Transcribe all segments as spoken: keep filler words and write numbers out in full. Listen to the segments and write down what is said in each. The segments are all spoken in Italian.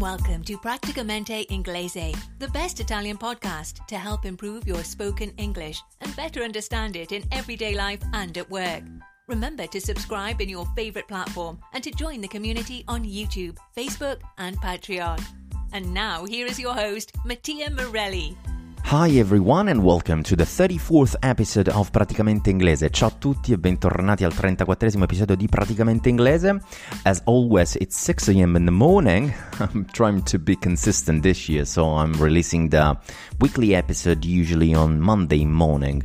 Welcome to Praticamente Inglese, the best Italian podcast to help improve your spoken English and better understand it in everyday life and at work. Remember to subscribe in your favorite platform and to join the community on YouTube, Facebook, and Patreon. And now here is your host, Mattia Morelli. Hi everyone and welcome to the thirty-fourth episode of Praticamente Inglese. Ciao a tutti e bentornati al trentaquattresimo episodio di Praticamente Inglese. As always, it's six a.m. in the morning. I'm trying to be consistent this year, so I'm releasing the weekly episode usually on Monday morning.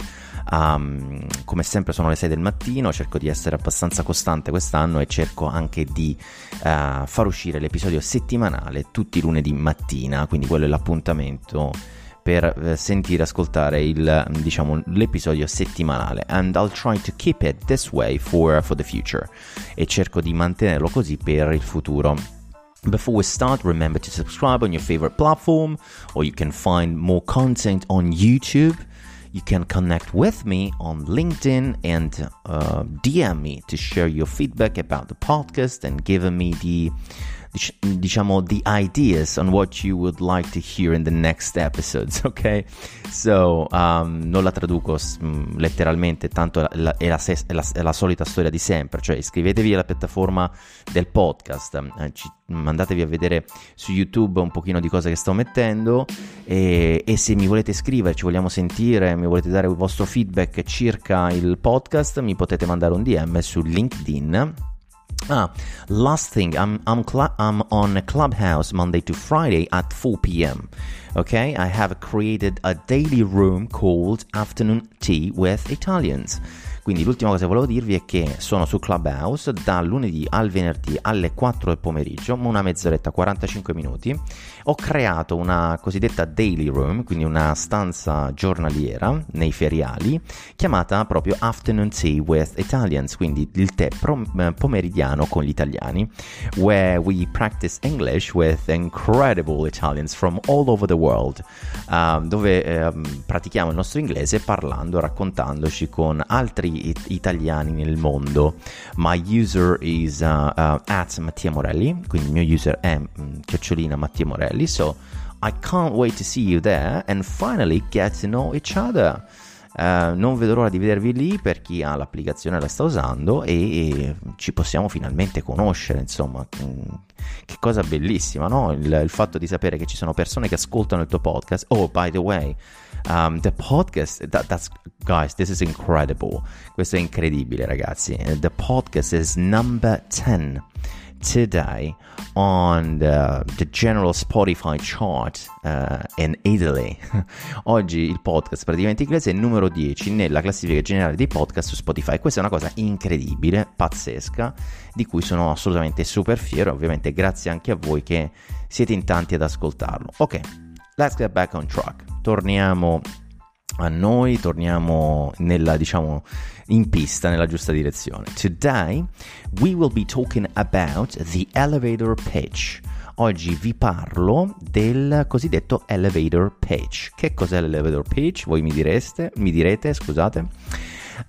Um, come sempre sono le sei del mattino, cerco di essere abbastanza costante quest'anno e cerco anche di uh, far uscire l'episodio settimanale tutti i lunedì mattina, quindi quello è l'appuntamento per sentire, ascoltare il, diciamo, l'episodio settimanale. And I'll try to keep it this way for, for the future. E cerco di mantenerlo così per il futuro. Before we start, remember to subscribe on your favorite platform, or you can find more content on YouTube. You can connect with me on LinkedIn and uh, D M me to share your feedback about the podcast and give me the diciamo the ideas on what you would like to hear in the next episodes, ok? So, um, non la traduco letteralmente, tanto è la, è, la, è, la, è la solita storia di sempre, cioè iscrivetevi alla piattaforma del podcast, eh, ci, mandatevi a vedere su YouTube un pochino di cose che sto mettendo e, e se mi volete scrivere, ci vogliamo sentire, mi volete dare il vostro feedback circa il podcast, mi potete mandare un D M su LinkedIn. Ah, last thing, I'm I'm cl- I'm on Clubhouse Monday to Friday at four p.m. Okay, I have created a daily room called Afternoon Tea with Italians. Quindi l'ultima cosa che volevo dirvi è che sono su Clubhouse da lunedì al venerdì alle quattro del pomeriggio, una mezz'oretta, quarantacinque minuti. Ho creato una cosiddetta daily room, quindi una stanza giornaliera nei feriali, chiamata proprio Afternoon Tea with Italians, quindi il tè prom- pomeridiano con gli italiani, where we practice English with incredible Italians from all over the world, uh, dove eh, pratichiamo il nostro inglese parlando, raccontandoci con altri italiani nel mondo. My user is uh, uh, at Mattia Morelli, quindi il mio user è um, chiocciolina Mattia Morelli. So I can't wait to see you there and finally get to know each other. Uh, non vedo l'ora di vedervi lì, per chi ha l'applicazione la sta usando e, e ci possiamo finalmente conoscere, insomma, che cosa bellissima, no? Il, il fatto di sapere che ci sono persone che ascoltano il tuo podcast. Oh, by the way, um, the podcast, that, that's, guys, this is incredible, questo è incredibile ragazzi, the podcast is number ten today on the, the general Spotify chart uh, in Italy. Oggi il podcast Praticamente Inglese è il numero dieci nella classifica generale dei podcast su Spotify. Questa è una cosa incredibile, pazzesca, di cui sono assolutamente super fiero, ovviamente grazie anche a voi che siete in tanti ad ascoltarlo. Ok, let's get back on track, torniamo a noi, torniamo nella, diciamo, in pista, nella giusta direzione. Today we will be talking about the elevator pitch. Oggi vi parlo del cosiddetto elevator pitch. Che cos'è l'elevator pitch? Voi mi direste, mi direte, scusate.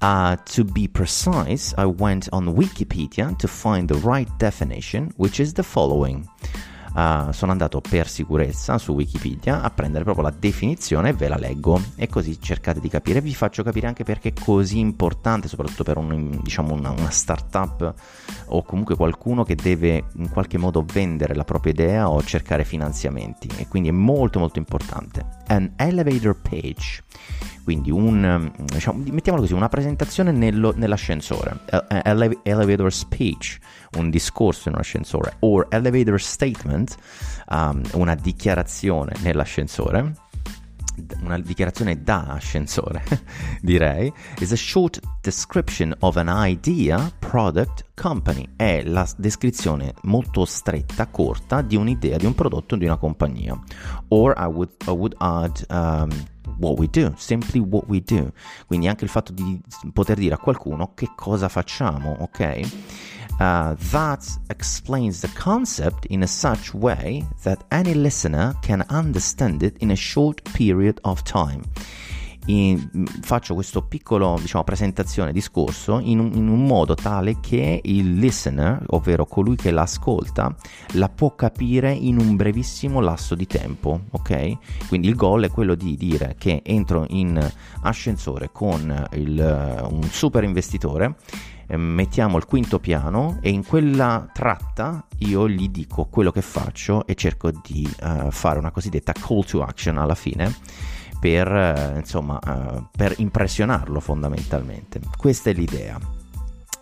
Uh, to be precise, I went on Wikipedia to find the right definition, which is the following. uh, sono andato per sicurezza su Wikipedia a prendere proprio la definizione e ve la leggo, e così cercate di capire, vi faccio capire anche perché è così importante, soprattutto per un, diciamo una, una startup o comunque qualcuno che deve in qualche modo vendere la propria idea o cercare finanziamenti, e quindi è molto molto importante. An elevator page, quindi un, diciamo, mettiamolo così, una presentazione nello, nell'ascensore, Ele- elevator speech, un discorso in un ascensore, or elevator statement, um, una dichiarazione nell'ascensore, una dichiarazione da ascensore direi, is a short description of an idea, product, company, è la descrizione molto stretta, corta, di un'idea, di un prodotto, di una compagnia. Or I would, I would add um, what we do, simply what we do, quindi anche il fatto di poter dire a qualcuno che cosa facciamo, ok? Uh, that explains the concept in a such way that any listener can understand it in a short period of time. In, faccio questo piccolo, diciamo, presentazione, discorso in un, in un modo tale che il listener, ovvero colui che l'ascolta, la può capire in un brevissimo lasso di tempo, ok? Quindi il goal è quello di dire che entro in ascensore con il, un super investitore, mettiamo il quinto piano e in quella tratta io gli dico quello che faccio e cerco di uh, fare una cosiddetta call to action alla fine per, uh, insomma, uh, per impressionarlo fondamentalmente. Questa è l'idea,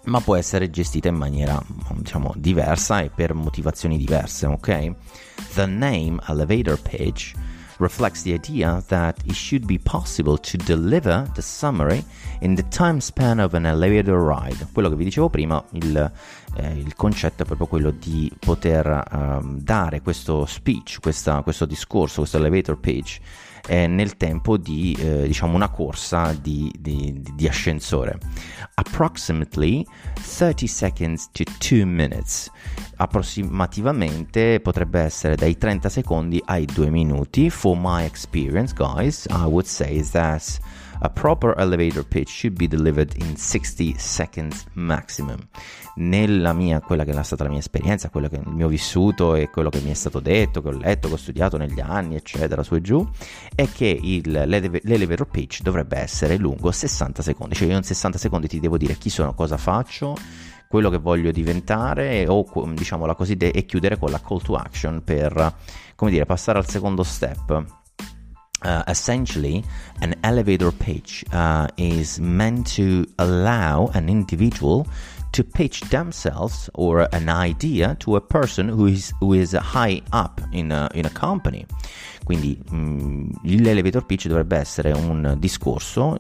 ma può essere gestita in maniera, diciamo, diversa e per motivazioni diverse, ok? The name elevator page reflects the idea that it should be possible to deliver the summary in the time span of an elevator ride. Quello che vi dicevo prima, il, eh, il concetto è proprio quello di poter um, dare questo speech, questa, questo discorso, questo elevator page eh, nel tempo di eh, diciamo una corsa di, di, di ascensore. Approximately thirty seconds to two minutes, approssimativamente potrebbe essere dai trenta secondi ai due minuti. For my experience, guys, I would say that a proper elevator pitch should be delivered in sixty seconds maximum. Nella mia, quella che è stata la mia esperienza, quello che il mio vissuto e quello che mi è stato detto, che ho letto, che ho studiato negli anni, eccetera, su e giù, è che il, l'elevator pitch dovrebbe essere lungo sessanta secondi, cioè io in sessanta secondi ti devo dire chi sono, cosa faccio, quello che voglio diventare, o diciamo la coside- e chiudere con la call to action per, come dire, passare al secondo step. Uh, essentially, an elevator pitch uh, is meant to allow an individual to pitch themselves or an idea to a person who is who is high up in a, in a company. Quindi mh, l'elevator pitch dovrebbe essere un discorso,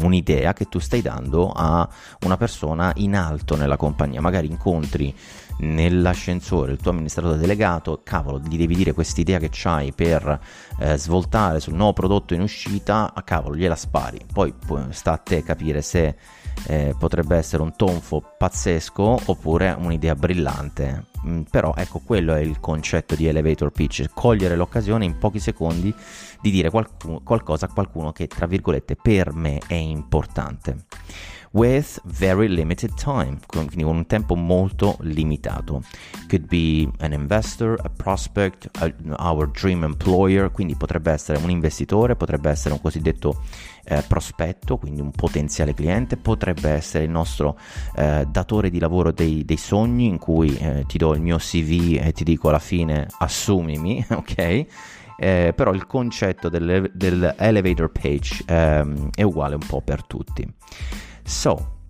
un'idea che tu stai dando a una persona in alto nella compagnia. Magari incontri nell'ascensore il tuo amministratore delegato, cavolo, gli devi dire quest'idea che c'hai per eh, svoltare sul nuovo prodotto in uscita, a cavolo gliela spari. Poi sta a te capire se eh, potrebbe essere un tonfo pazzesco oppure un'idea brillante. Mm, però ecco, quello è il concetto di elevator pitch: cogliere l'occasione in pochi secondi di dire qualc- qualcosa a qualcuno che, tra virgolette, per me è importante. With very limited time, quindi con un tempo molto limitato. Could be an investor, a prospect, a, our dream employer, quindi potrebbe essere un investitore, potrebbe essere un cosiddetto eh, prospetto, quindi un potenziale cliente, potrebbe essere il nostro eh, datore di lavoro dei, dei sogni, in cui eh, ti do il mio C V e ti dico alla fine assumimi, ok? Eh, però il concetto delle, dell'elevator page ehm, è uguale un po' per tutti. So,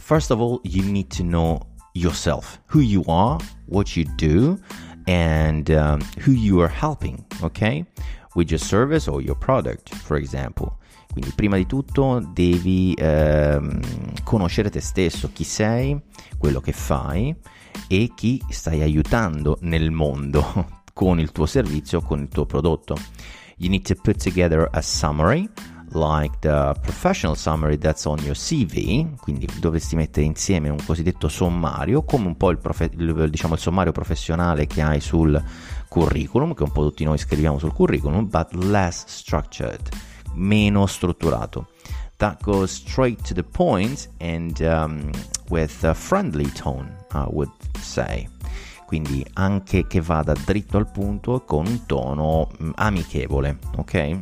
first of all, you need to know yourself, who you are, what you do, and um, who you are helping, okay? With your service or your product, for example. Quindi prima di tutto devi ehm, conoscere te stesso, chi sei, quello che fai e chi stai aiutando nel mondo con il tuo servizio, con il tuo prodotto. You need to put together a summary, like the professional summary that's on your C V, quindi dovresti mettere insieme un cosiddetto sommario, come un po' il, profe- il, diciamo, il sommario professionale che hai sul curriculum, che un po' tutti noi scriviamo sul curriculum, but less structured, meno strutturato. That goes straight to the point and um, with a friendly tone, I would say. quindi anche che vada dritto al punto con un tono amichevole, ok?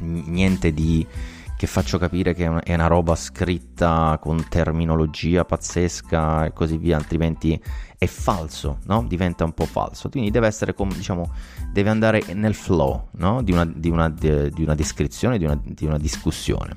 Niente di che faccio capire che è una roba scritta con terminologia pazzesca e così via, altrimenti è falso, no? Diventa un po' falso. Quindi deve essere, come diciamo, deve andare nel flow, no? Di una, di una, di una descrizione, di una, di una discussione.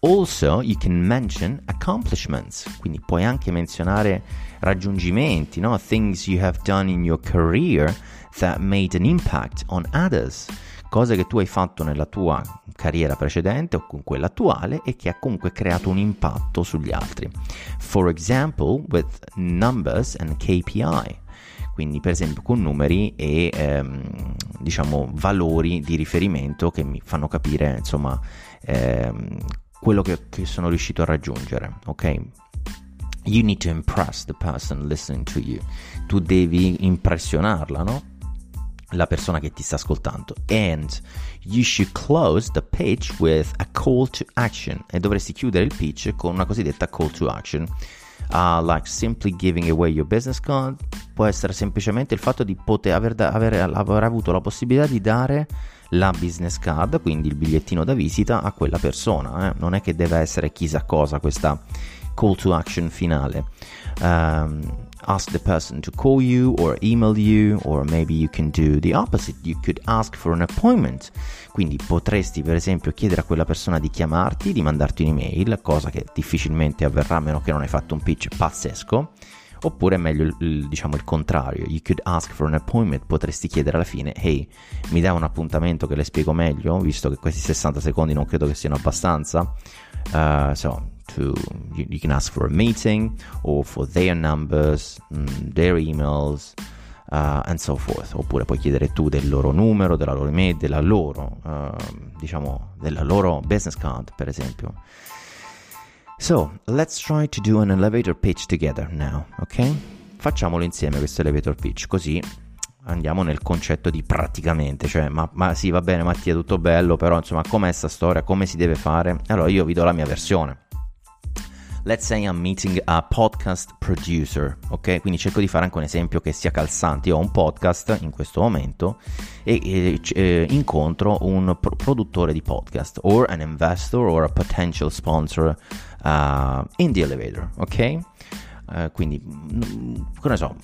Also, you can mention accomplishments. Quindi puoi anche menzionare raggiungimenti, no? Things you have done in your career that made an impact on others. Cose che tu hai fatto nella tua carriera precedente o con quella attuale e che ha comunque creato un impatto sugli altri. For example, with numbers and K P I. Quindi per esempio con numeri e ehm, diciamo valori di riferimento che mi fanno capire insomma ehm, quello che, che sono riuscito a raggiungere, ok? You need to impress the person listening to you. Tu devi impressionarla, no? La persona che ti sta ascoltando. And you should close the pitch with a call to action. E dovresti chiudere il pitch con una cosiddetta call to action, uh, like simply giving away your business card. Può essere semplicemente il fatto di poter aver, da, aver, aver avuto la possibilità di dare la business card, quindi il bigliettino da visita, a quella persona, eh? Non è che deve essere chissà cosa questa call to action finale. um, Ask the person to call you or email you, or maybe you can do the opposite. You could ask for an appointment. Quindi potresti per esempio chiedere a quella persona di chiamarti, di mandarti un'email, cosa che difficilmente avverrà a meno che non hai fatto un pitch pazzesco. Oppure è meglio il, il, diciamo il contrario. You could ask for an appointment. Potresti chiedere alla fine: hey, mi dai un appuntamento che le spiego meglio, visto che questi sessanta secondi non credo che siano abbastanza. Uh, so To, you, you can ask for a meeting or for their numbers, their emails, uh, and so forth. Oppure puoi chiedere tu del loro numero, della loro email, della loro, uh, diciamo, della loro business card, per esempio. So, let's try to do an elevator pitch together now, ok? Facciamolo insieme questo elevator pitch, così andiamo nel concetto di praticamente, cioè ma, ma sì, va bene Mattia, tutto bello, però insomma com'è sta storia, come si deve fare? Allora io vi do la mia versione. Let's say I'm meeting a podcast producer, ok? Quindi cerco di fare anche un esempio che sia calzante. Io ho un podcast in questo momento e, e, e incontro un pro- produttore di podcast, or an investor or a potential sponsor uh, in the elevator, ok? Uh, quindi, che ne so,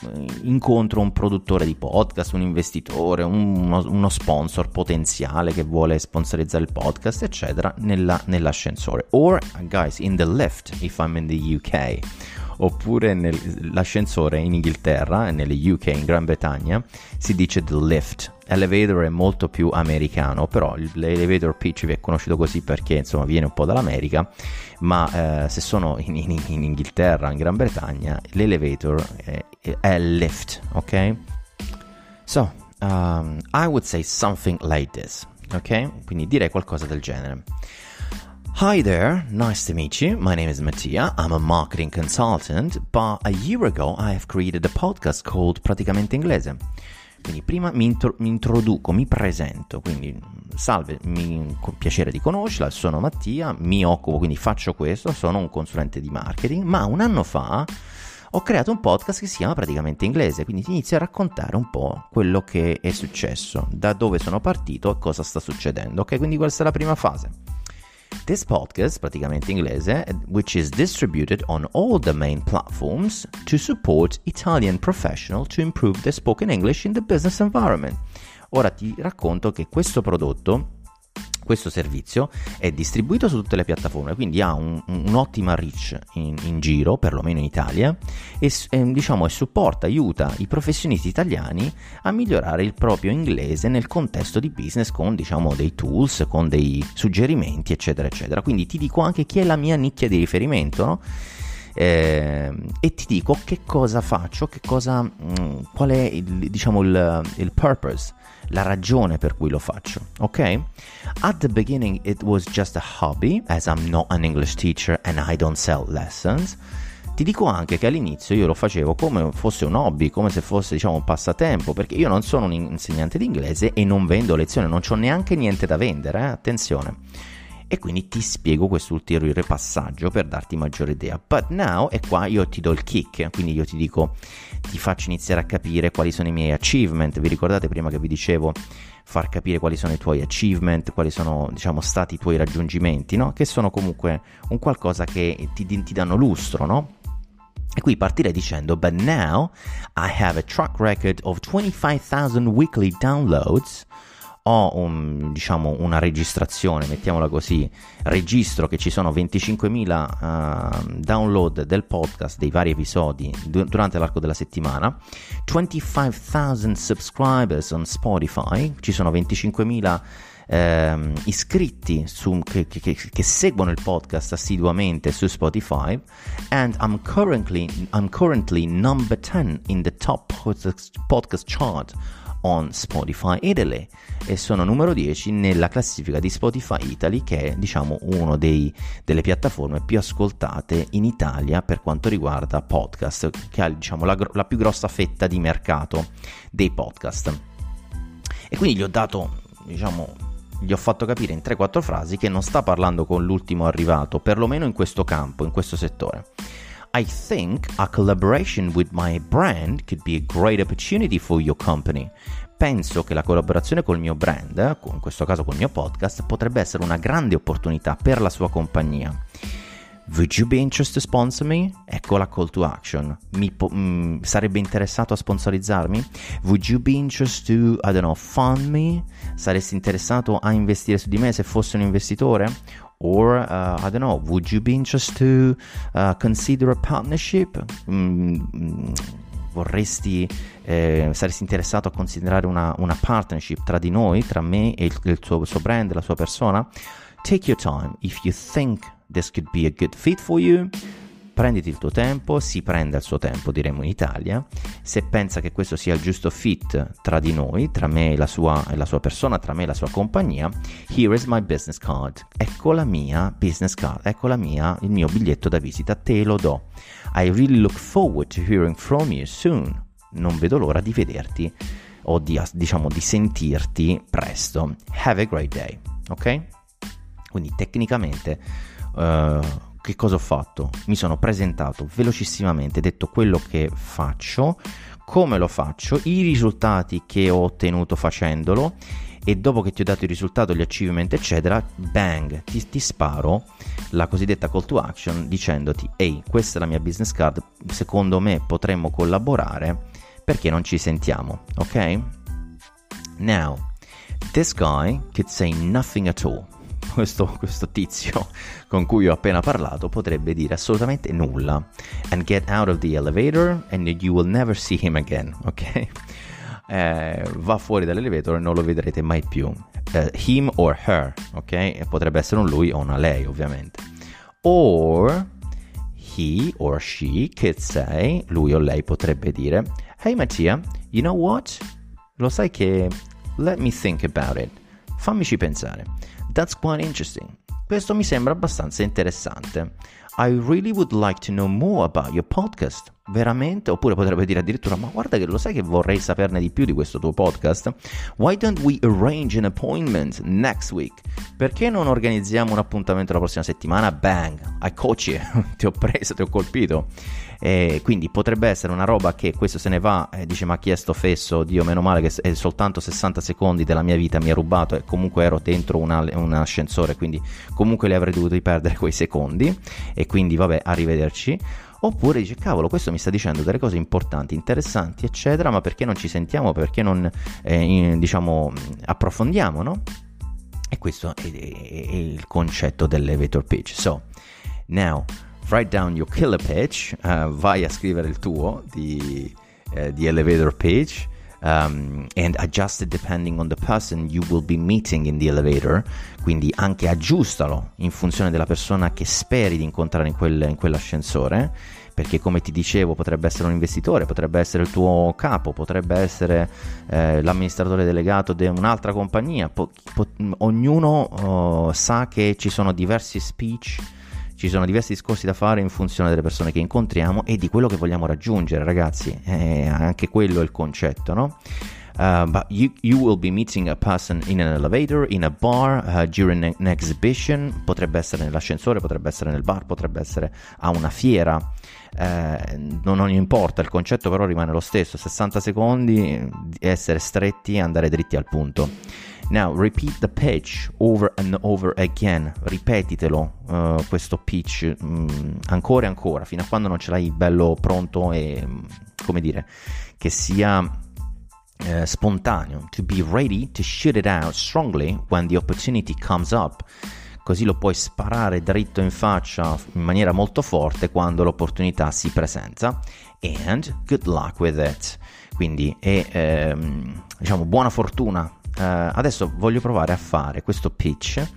incontro un produttore di podcast, un investitore, uno, uno sponsor potenziale che vuole sponsorizzare il podcast, eccetera, nella, nell'ascensore. Or, guys, in the lift, if I'm in the U K. Oppure nell'ascensore in Inghilterra e nelle U K, in Gran Bretagna, si dice the lift. Elevator è molto più americano, però l'elevator pitch vi è conosciuto così perché insomma viene un po' dall'America, ma eh, se sono in, in, in Inghilterra, in Gran Bretagna, l'elevator è, è lift, ok? So, um, I would say something like this, ok? Quindi direi qualcosa del genere. Hi there, nice to meet you. My name is Mattia. I'm a marketing consultant, but a year ago I have created a podcast called Praticamente Inglese. Quindi prima mi, intro- mi introduco, mi presento, quindi salve, mi piacere di conoscerla, sono Mattia, mi occupo, quindi faccio questo, sono un consulente di marketing, ma un anno fa ho creato un podcast che si chiama Praticamente Inglese, quindi ti inizio a raccontare un po' quello che è successo, da dove sono partito e cosa sta succedendo, ok? Quindi questa è la prima fase. This podcast, Praticamente Inglese, which is distributed on all the main platforms to support Italian professionals to improve their spoken English in the business environment. Ora ti racconto che questo prodotto, questo servizio, è distribuito su tutte le piattaforme, quindi ha un, un'ottima reach in, in giro, perlomeno in Italia, e, e diciamo e supporta, aiuta i professionisti italiani a migliorare il proprio inglese nel contesto di business con diciamo dei tools, con dei suggerimenti, eccetera, eccetera. Quindi ti dico anche chi è la mia nicchia di riferimento, no? Eh, e ti dico che cosa faccio, che cosa, mh, qual è il, diciamo il, il purpose, la ragione per cui lo faccio, ok? At the beginning it was just a hobby, as I'm not an English teacher and I don't sell lessons. Ti dico anche che all'inizio io lo facevo come fosse un hobby, come se fosse diciamo un passatempo, perché io non sono un insegnante di inglese e non vendo lezioni, non c'ho neanche niente da vendere, eh? Attenzione. e quindi ti spiego questo ulteriore passaggio per darti maggiore idea. But now, e qua io ti do il kick, quindi io ti dico, ti faccio iniziare a capire quali sono i miei achievement. Vi ricordate prima che vi dicevo far capire quali sono i tuoi achievement, quali sono, diciamo, stati i tuoi raggiungimenti, no? Che sono comunque un qualcosa che ti, ti danno lustro, no? E qui partirei dicendo, but now I have a track record of twenty-five thousand weekly downloads. Ho un, diciamo, una registrazione, mettiamola così, registro che ci sono venticinquemila uh, download del podcast, dei vari episodi du- durante l'arco della settimana, twenty-five thousand subscribers on Spotify, ci sono venticinquemila ehm, iscritti su, che, che, che seguono il podcast assiduamente su Spotify, and I'm currently, I'm currently number ten in the top podcast chart on Spotify Italy, e sono numero dieci nella classifica di Spotify Italy, che è, diciamo, uno dei delle piattaforme più ascoltate in Italia per quanto riguarda podcast, che ha, diciamo, la, la più grossa fetta di mercato dei podcast. E quindi gli ho dato, diciamo, gli ho fatto capire in tre quattro frasi che non sta parlando con l'ultimo arrivato, perlomeno in questo campo, in questo settore. I think a collaboration with my brand could be a great opportunity for your company. Penso che la collaborazione col mio brand, in questo caso col mio podcast, potrebbe essere una grande opportunità per la sua compagnia. Would you be interested to sponsor me? Ecco la call to action. Mi po- mh, sarebbe interessato a sponsorizzarmi? Would you be interested to, I don't know, fund me? Saresti interessato a investire su di me se fossi un investitore? Or, uh, I don't know, would you be interested to uh, consider a partnership? Mm, vorresti, eh, saresti interessato a considerare una, una partnership tra di noi, tra me e il, il, suo, il suo brand, la sua persona? Take your time, if you think this could be a good fit for you. Prenditi il tuo tempo, si prende il suo tempo, diremo in Italia, se pensa che questo sia il giusto fit tra di noi, tra me e la sua, e la sua persona, tra me e la sua compagnia. Here is my business card, ecco la mia business card, ecco la mia, il mio biglietto da visita, te lo do. I really look forward to hearing from you soon. Non vedo l'ora di vederti o di, diciamo, di sentirti presto. Have a great day, ok? Quindi tecnicamente... Uh, che cosa ho fatto? Mi sono presentato velocissimamente, detto quello che faccio, come lo faccio, i risultati che ho ottenuto facendolo, e dopo che ti ho dato il risultato, gli achievement eccetera, bang, ti, ti sparo la cosiddetta call to action dicendoti: ehi, questa è la mia business card, secondo me potremmo collaborare, perché non ci sentiamo, ok? Now, this guy could say nothing at all. Questo, questo tizio con cui ho appena parlato potrebbe dire assolutamente nulla. And get out of the elevator and you will never see him again, ok? Eh, va fuori dall'elevatore e non lo vedrete mai più. Uh, him or her, ok? E potrebbe essere un lui o una lei, ovviamente. Or he or she could say, lui o lei potrebbe dire: hey Mattia, you know what? Lo sai che... let me think about it. Fammici pensare. That's quite interesting. Questo mi sembra abbastanza interessante. I really would like to know more about your podcast. Veramente? Oppure potrebbe dire addirittura: ma guarda che lo sai che vorrei saperne di più di questo tuo podcast? Why don't we arrange an appointment next week? Perché non organizziamo un appuntamento la prossima settimana? Bang! Eccoci, ti ho preso, ti ho colpito. Eh, quindi potrebbe essere una roba che questo se ne va e eh, dice: ma chi è sto fesso? Dio, meno male che è soltanto sessanta secondi della mia vita mi ha rubato, e comunque ero dentro una, un ascensore, quindi comunque li avrei dovuto perdere quei secondi, e quindi vabbè, arrivederci. Oppure dice: cavolo, questo mi sta dicendo delle cose importanti, interessanti eccetera, ma perché non ci sentiamo, perché non eh, in, diciamo approfondiamo, no? E questo è, è, è il concetto dell'elevator pitch. So now write down your killer pitch, uh, vai a scrivere il tuo di, uh, di elevator pitch, um, and adjust it depending on the person you will be meeting in the elevator. Quindi anche aggiustalo in funzione della persona che speri di incontrare in, quel, in quell'ascensore, perché come ti dicevo potrebbe essere un investitore, potrebbe essere il tuo capo, potrebbe essere eh, l'amministratore delegato di de un'altra compagnia. Po- po- ognuno uh, sa che ci sono diversi speech, ci sono diversi discorsi da fare in funzione delle persone che incontriamo e di quello che vogliamo raggiungere, ragazzi. Eh, anche quello è il concetto, no? uh, but you you will be meeting a person in an elevator, in a bar, uh, during an exhibition. Potrebbe essere nell'ascensore, potrebbe essere nel bar, potrebbe essere a una fiera. Eh, non, non importa, il concetto però rimane lo stesso. sessanta secondi, essere stretti e andare dritti al punto. Now repeat the pitch over and over again. Ripetitelo uh, questo pitch mh, ancora e ancora, fino a quando non ce l'hai bello pronto e mh, come dire, che sia Uh, spontaneo. To be ready to shoot it out strongly when the opportunity comes up, così lo puoi sparare dritto in faccia in maniera molto forte quando l'opportunità si presenta. And good luck with it, quindi e, ehm, diciamo buona fortuna. Uh, adesso voglio provare a fare questo pitch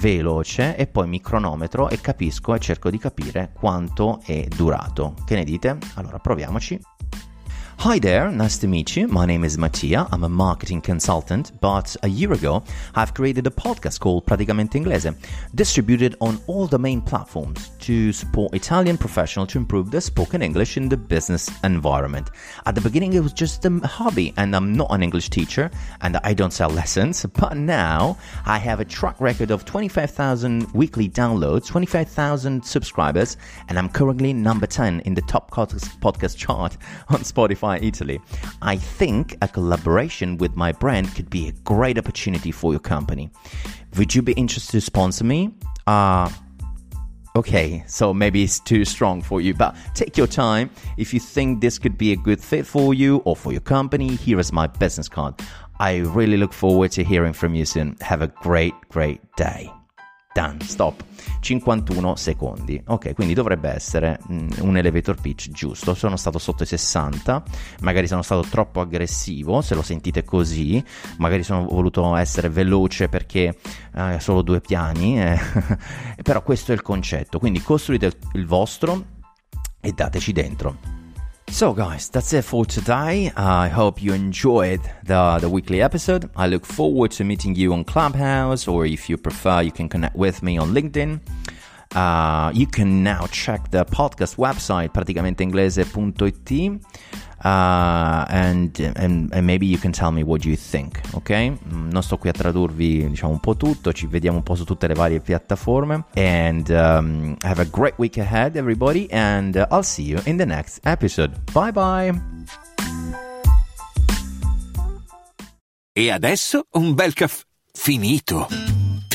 veloce e poi mi cronometro e capisco e cerco di capire quanto è durato. Che ne dite? Allora proviamoci. Hi there, nice to meet you. My name is Mattia. I'm a marketing consultant, but a year ago, I've created a podcast called Praticamente Inglese, distributed on all the main platforms to support Italian professionals to improve their spoken English in the business environment. At the beginning, it was just a hobby, and I'm not an English teacher, and I don't sell lessons, but now I have a track record of twenty-five thousand weekly downloads, twenty-five thousand subscribers, and I'm currently number ten in the top podcast chart on Spotify Italy. I think a collaboration with my brand could be a great opportunity for your company. Would you be interested to sponsor me? Uh, okay, so maybe it's too strong for you, but take your time. If you think this could be a good fit for you or for your company, here is my business card. I really look forward to hearing from you soon. Have a great, great day. Done, stop. cinquantuno secondi. Ok, quindi dovrebbe essere un elevator pitch giusto. Sono stato sotto i sessanta, magari sono stato troppo aggressivo, se lo sentite così, magari sono voluto essere veloce perché eh, solo due piani, eh. Però questo è il concetto, quindi costruite il vostro e dateci dentro. So guys, that's it for today. I hope you enjoyed the, the weekly episode. I look forward to meeting you on Clubhouse, or if you prefer, you can connect with me on LinkedIn. Uh, you can now check the podcast website, praticamente inglese dot it. Uh, and, and, and maybe you can tell me what you think, ok? Non sto qui a tradurvi, diciamo, un po' tutto. Ci vediamo un po' su tutte le varie piattaforme. And um, have a great week ahead, everybody. And uh, I'll see you in the next episode. Bye bye. E adesso un bel caffè finito.